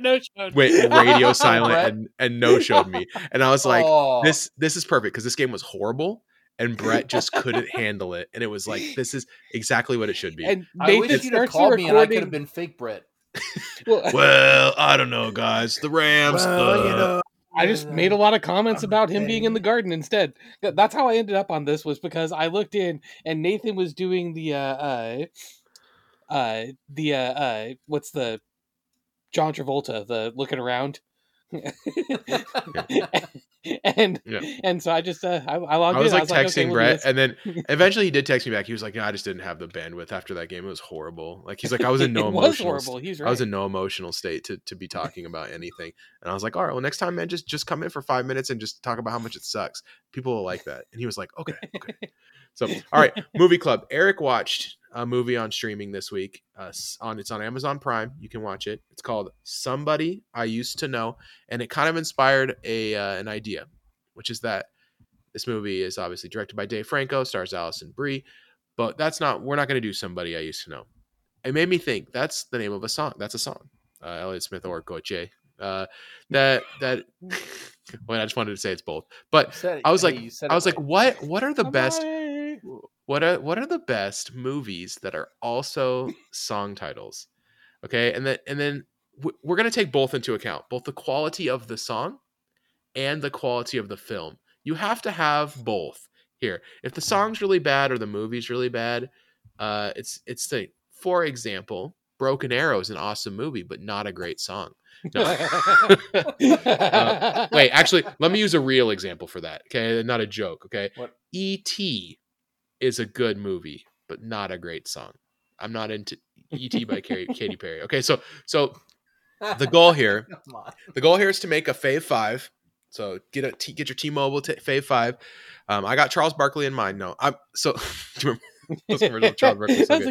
no showed went radio silent and no showed me, and I was like, this is perfect because this game was horrible. And Brett just couldn't handle it. And it was like, this is exactly what it should be. And I wish you'd have called me and I could have been fake Brett. Well, I don't know, guys. The Rams. You know, I just made a lot of comments about him being in the garden instead. That's how I ended up on this, was because I looked in and Nathan was doing the what's the John Travolta, the looking around. And so I just I logged in. I was like texting Brett, and then eventually he did text me back. He was like, "No, I just didn't have the bandwidth after that game. It was horrible." Like he's like, "I was in no emotional. I was in no emotional state to be talking about anything." And I was like, "All right, well, next time, man, just come in for 5 minutes and just talk about how much it sucks. People will like that." And he was like, "Okay." So, all right, movie club. Eric watched a movie on streaming this week. It's on Amazon Prime. You can watch it. It's called Somebody I Used to Know, and it kind of inspired an idea, which is that this movie is obviously directed by Dave Franco, stars Allison Brie, but we're not going to do Somebody I Used to Know. It made me think that's the name of a song. That's a song, Elliott Smith or Gautier. That. Well, I just wanted to say it's both, but I was like, what are the best? What are the best movies that are also song titles? Okay, and then we're going to take both into account, both the quality of the song and the quality of the film. You have to have both here. If the song's really bad or the movie's really bad, it's the, for example, Broken Arrow is an awesome movie but not a great song. No. Wait, actually, let me use a real example for that. Okay, not a joke. Okay, what? E.T. is a good movie, but not a great song. I'm not into E.T. by Katy Perry. Okay, so the goal here is to make a fave five. So get your T-Mobile fave five. I got Charles Barkley in mind. No, I'm so. That's a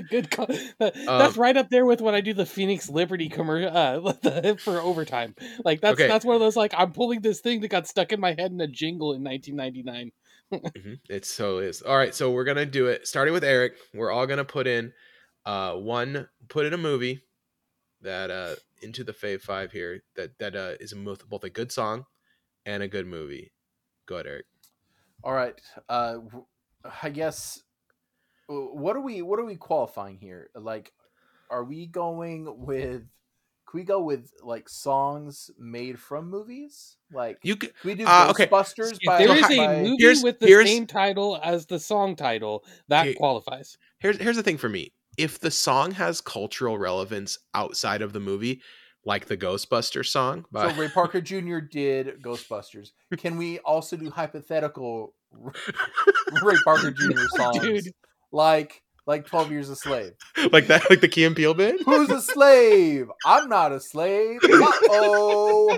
good call. That's right up there with when I do the Phoenix Liberty commercial for overtime. Like that's one of those, like, I'm pulling this thing that got stuck in my head in a jingle in 1999. Mm-hmm. It so is. All right, so we're gonna do it starting with Eric. We're all gonna put in a movie that into the fave five here that is both a good song and a good movie. Go ahead, Eric. All right, I guess. What are we qualifying here? Like, are we going with? Can we go with like songs made from movies? Like, can we do Ghostbusters? Okay. If there is a movie with the same title as the song title, that qualifies. Here's the thing for me: if the song has cultural relevance outside of the movie, like the Ghostbusters song, so Ray Parker Jr. did Ghostbusters. Can we also do hypothetical Ray Parker Jr. songs? Dude. Like 12 Years a Slave. Like that, like the Key and Peele bit? Who's a slave? I'm not a slave. Uh-oh.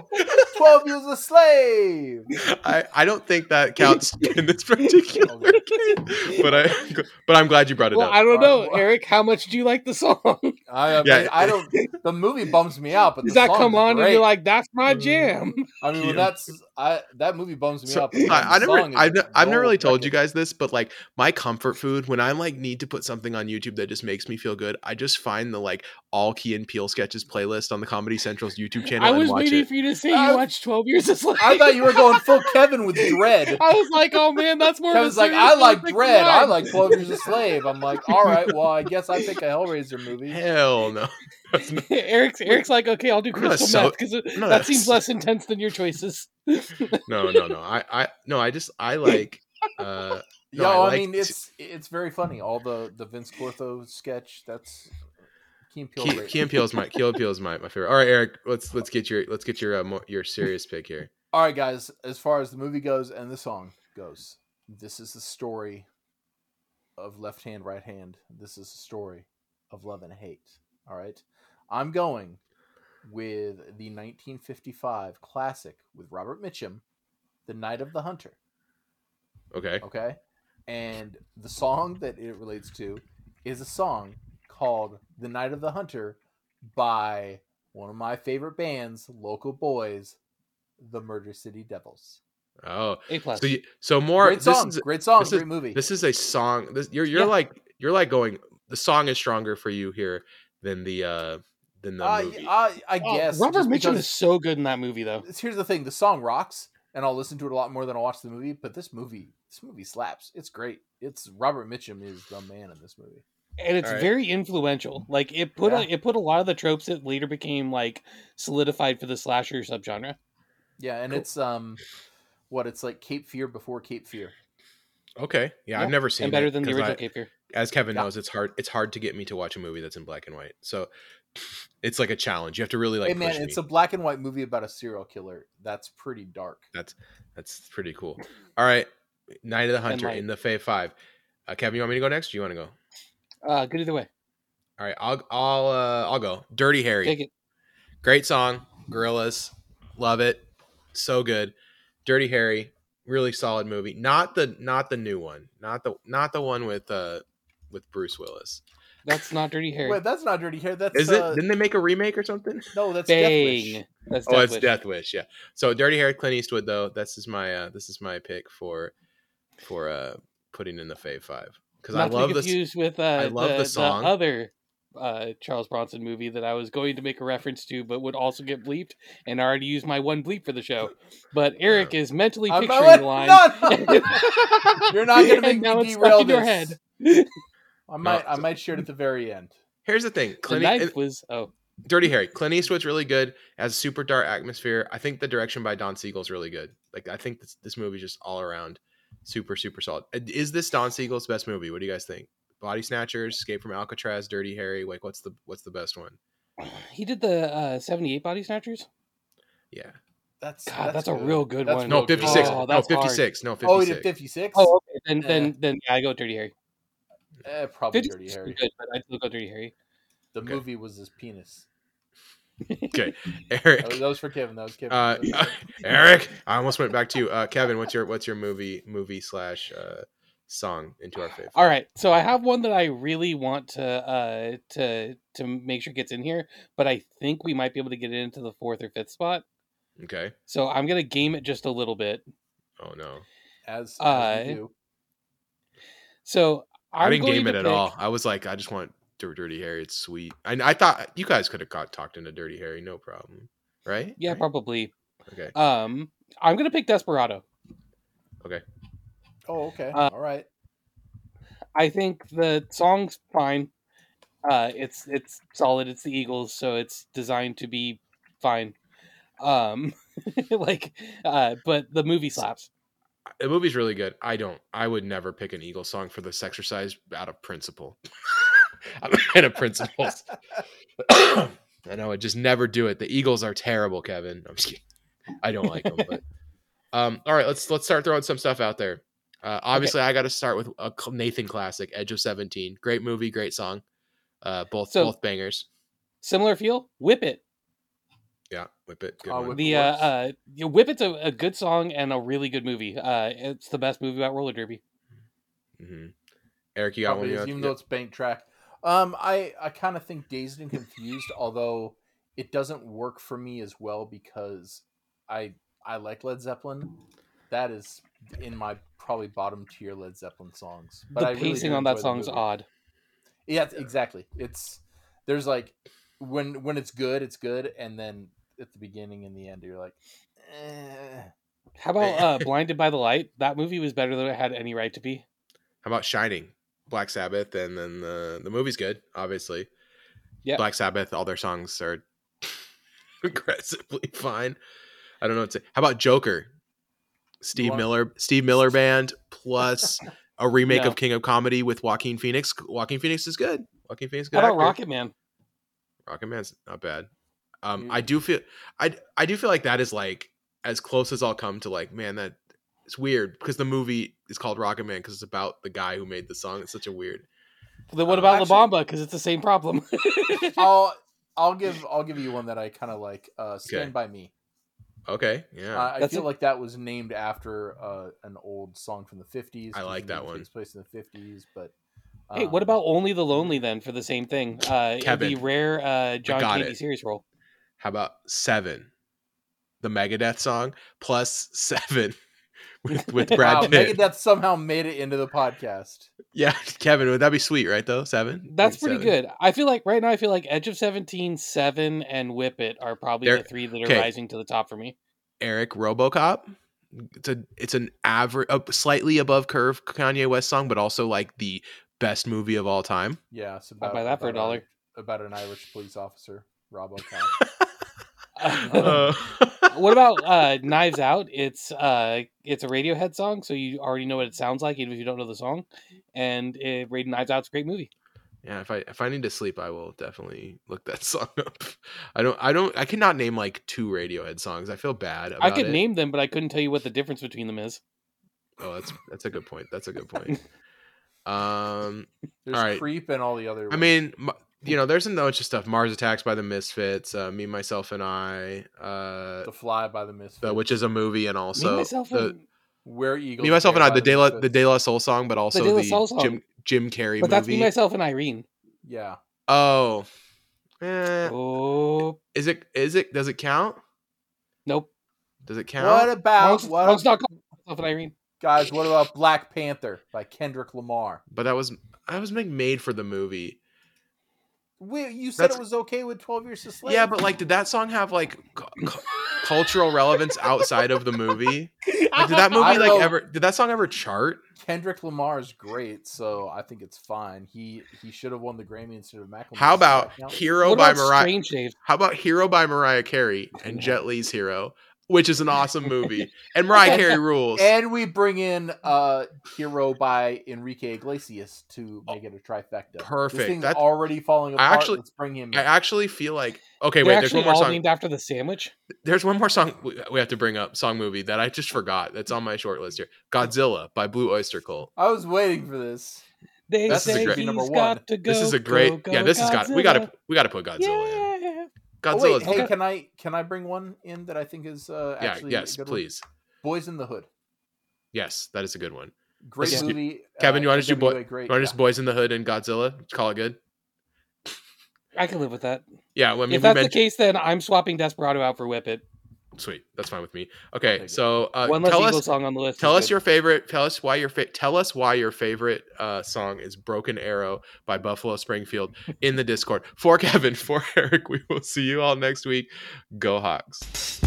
12 Years a Slave. I don't think that counts in this particular case. But I'm glad you brought it up. I don't know, Eric. How much do you like the song? I don't. The movie bums me out, but does that come on great. And you're like, that's my jam? I mean, that movie bums me up. I've never really told you guys this, but like my comfort food when I like need to put something on YouTube that just makes me feel good, I just find the like all Key and Peele sketches playlist on the Comedy Central's YouTube channel. I was waiting for you to say you 12 Years a Slave. I thought you were going full Kevin with Dredd. I was like, oh man, that's more. Kevin's like, I like Dredd. I like 12 Years a Slave. I'm like, all right, well, I guess I pick a Hellraiser movie. Hell no. Eric's like, okay, I'll do Crystal Meth because that seems less intense than your choices. No. I mean, it's very funny. All the Vince Clortho sketch. That's. Key and Peele's my favorite. All right, Eric, let's get your serious pick here. All right, guys, as far as the movie goes and the song goes, this is the story of Left Hand, Right Hand. This is the story of love and hate. All right, I'm going with the 1955 classic with Robert Mitchum, "The Night of the Hunter." Okay. And the song that it relates to is a song called The Night of the Hunter by one of my favorite bands, local boys, the Murder City Devils. Oh, A-plus. So more great movie. This is a song. You're going. The song is stronger for you here than the movie. I guess Robert Mitchum is so good in that movie, though. Here's the thing: the song rocks, and I'll listen to it a lot more than I'll watch the movie. But this movie slaps. It's great. It's Robert Mitchum is the man in this movie, and it's very influential. Like it put a lot of the tropes that later became like solidified for the slasher subgenre. Yeah, and it's it's like Cape Fear before Cape Fear. Okay, yeah, I've never seen it. And better than the original Cape Fear. As Kevin knows, it's hard to get me to watch a movie that's in black and white. So it's like a challenge. You have to really like. Hey man, it's a black and white movie about a serial killer. That's pretty dark. That's pretty cool. All right, Night of the Hunter in the Fave 5. Kevin, you want me to go next? Or do you want to go? Good either way. All right, I'll go. Dirty Harry. Take it. Great song, Gorillaz. Love it. So good. Dirty Harry, really solid movie. Not the new one. Not the one with Bruce Willis. That's not Dirty Harry. Wait, that's not Dirty Harry. That's it? Didn't they make a remake or something? No, that's Death Wish. It's Death Wish. Yeah. So Dirty Harry, Clint Eastwood, though. This is my pick for putting in the Fave 5 because I love this. With I love the song. The other Charles Bronson movie that I was going to make a reference to, but would also get bleeped, and I already used my one bleep for the show. But Eric is mentally picturing the line. No. You're not going to make me derail this. Your head. I might share it at the very end. Here's the thing: Dirty Harry. Clint Eastwood's really good. Has a super dark atmosphere. I think the direction by Don Siegel's really good. Like I think this movie is just all around super super solid. Is this Don Siegel's best movie? What do you guys think? Body Snatchers, Escape from Alcatraz, Dirty Harry. Like, what's the best one? He did the 78 Body Snatchers. Yeah, that's a real good one. No, 56. Oh, no, 56. Hard. No, 56. Oh, he did 56. Oh, okay. Then I go Dirty Harry. Probably Dirty Harry. Good, but I still go Dirty Harry. The movie was his penis. Okay, Eric. That was for Kevin. That was Kevin. Eric, I almost went back to you. Kevin, what's your movie slash song into our favorite? All right, so I have one that I really want to make sure gets in here, but I think we might be able to get it into the 4th or 5th spot. Okay, so I'm gonna game it just a little bit. Oh no! As you do. So I didn't game it at all. I was like, I just want Dirty Harry. It's sweet, and I thought you guys could have got talked into Dirty Harry, no problem, right? Yeah, right? Probably. Okay. I'm gonna pick Desperado. Okay. Oh, okay. All right. I think the song's fine. It's solid. It's the Eagles, so it's designed to be fine. But the movie slaps. The movie's really good. I would never pick an Eagles song for this exercise out of principle. I'm a man of principles. And I would just never do it. The Eagles are terrible, Kevin. I'm just kidding. I don't like them, but all right, let's start throwing some stuff out there. Obviously, okay. I got to start with a Nathan classic, Edge of 17. Great movie, great song. Both bangers. Similar feel. Whip It. Yeah, Whip It. Good one. Whip It's a good song and a really good movie. It's the best movie about roller derby. Mm-hmm. Eric, you got one. Even though it's bank track, I kind of think Dazed and Confused, although it doesn't work for me as well because I like Led Zeppelin. That is in my probably bottom tier Led Zeppelin songs. But the pacing on that song's odd. Yeah, exactly. There's like when it's good, and then at the beginning and the end, you're like, eh. How about Blinded by the Light? That movie was better than it had any right to be. How about Shining, Black Sabbath, and then the movie's good, obviously. Yeah, Black Sabbath, all their songs are aggressively fine. I don't know what to say. How about Joker? Steve Miller Band plus a remake of King of Comedy with Joaquin Phoenix. Joaquin Phoenix is good. How about Rocket Man? Rocket Man's not bad. I do feel like that is like as close as I'll come to like, man, that it's weird because the movie is called Rocket Man because it's about the guy who made the song. It's such a weird. Then what about La Bamba? Because it's the same problem. I'll give you one that I kind of like. Stand by Me. Okay, yeah. I feel like that was named after an old song from the 50s. I like that one. It was placed in the 50s, but Hey, what about Only the Lonely then for the same thing? Kevin, it'd be rare John Candy series role. How about 7? The Megadeth song plus 7 with Brad Pitt. Megadeth somehow made it into the podcast. Yeah, Kevin, would that be sweet, right, though? 7? That's pretty 7. Good. I feel like right now, I feel like Edge of 17, 7, and Whip It are probably the 3 that are rising to the top for me. Eric, RoboCop. It's an average, slightly above curve Kanye West song, but also like the best movie of all time. Yeah, so I'll buy that for $1. About an Irish police officer, RoboCop. What about Knives Out? It's a Radiohead song, so you already know what it sounds like even if you don't know the song, and Knives Out's a great movie. Yeah, if I need to sleep, I will definitely look that song up. I cannot name like 2 Radiohead songs. I feel bad about I could name them, but I couldn't tell you what the difference between them is. Oh, that's a good point. There's all right. Creep and all the other ones. I mean, you know, there's some bunch of stuff. Mars Attacks by the Misfits, Me, Myself, and I. The Fly by the Misfits. Which is a movie, and also Me, Myself, and Where Eagles. Me, Myself, and I, the De La Soul song, but also the Jim Carrey movie. But that's Me, Myself, and Irene. Yeah. Oh. Oh. Is it? Does it count? Nope. Does it count? What about not called Myself and Irene? Guys, what about Black Panther by Kendrick Lamar? But I was made for the movie. You said it was okay with 12 Years to Slave. Yeah, but like, did that song have like cultural relevance outside of the movie? Like, did that movie did that song ever chart? Kendrick Lamar is great, so I think it's fine. He should have won the Grammy instead of Macklemore. How about Hero by Mariah Carey and Jet Li's Hero, which is an awesome movie, and Mariah Carey rules. And we bring in Hero by Enrique Iglesias to make it a trifecta. Perfect. This thing's already falling apart. Let's bring him in. I actually feel like... Okay, wait, there's one more song. Named after the sandwich? There's one more song we have to bring up, song movie, that I just forgot. That's on my short list here. Godzilla by Blue Oyster Cult. I was waiting for this. This say he's got to go. This is a great... Go, yeah, this Godzilla. Has got... We got to put Godzilla in. Godzilla's oh, wait, hey, can I bring one in that I think is actually yes, a good please. One? Boys in the Hood. Yes, that is a good one. Great Let's movie. Do, Kevin, you want to do Boys in the Hood and Godzilla? Call it good. I can live with that. Yeah, well, I mean, if that's the case, then I'm swapping Desperado out for Whip It. Sweet, that's fine with me. Okay, so one less Eagle song on the list. Tell us why your favorite song is "Broken Arrow" by Buffalo Springfield in the Discord. For Kevin, for Eric, we will see you all next week. Go Hawks.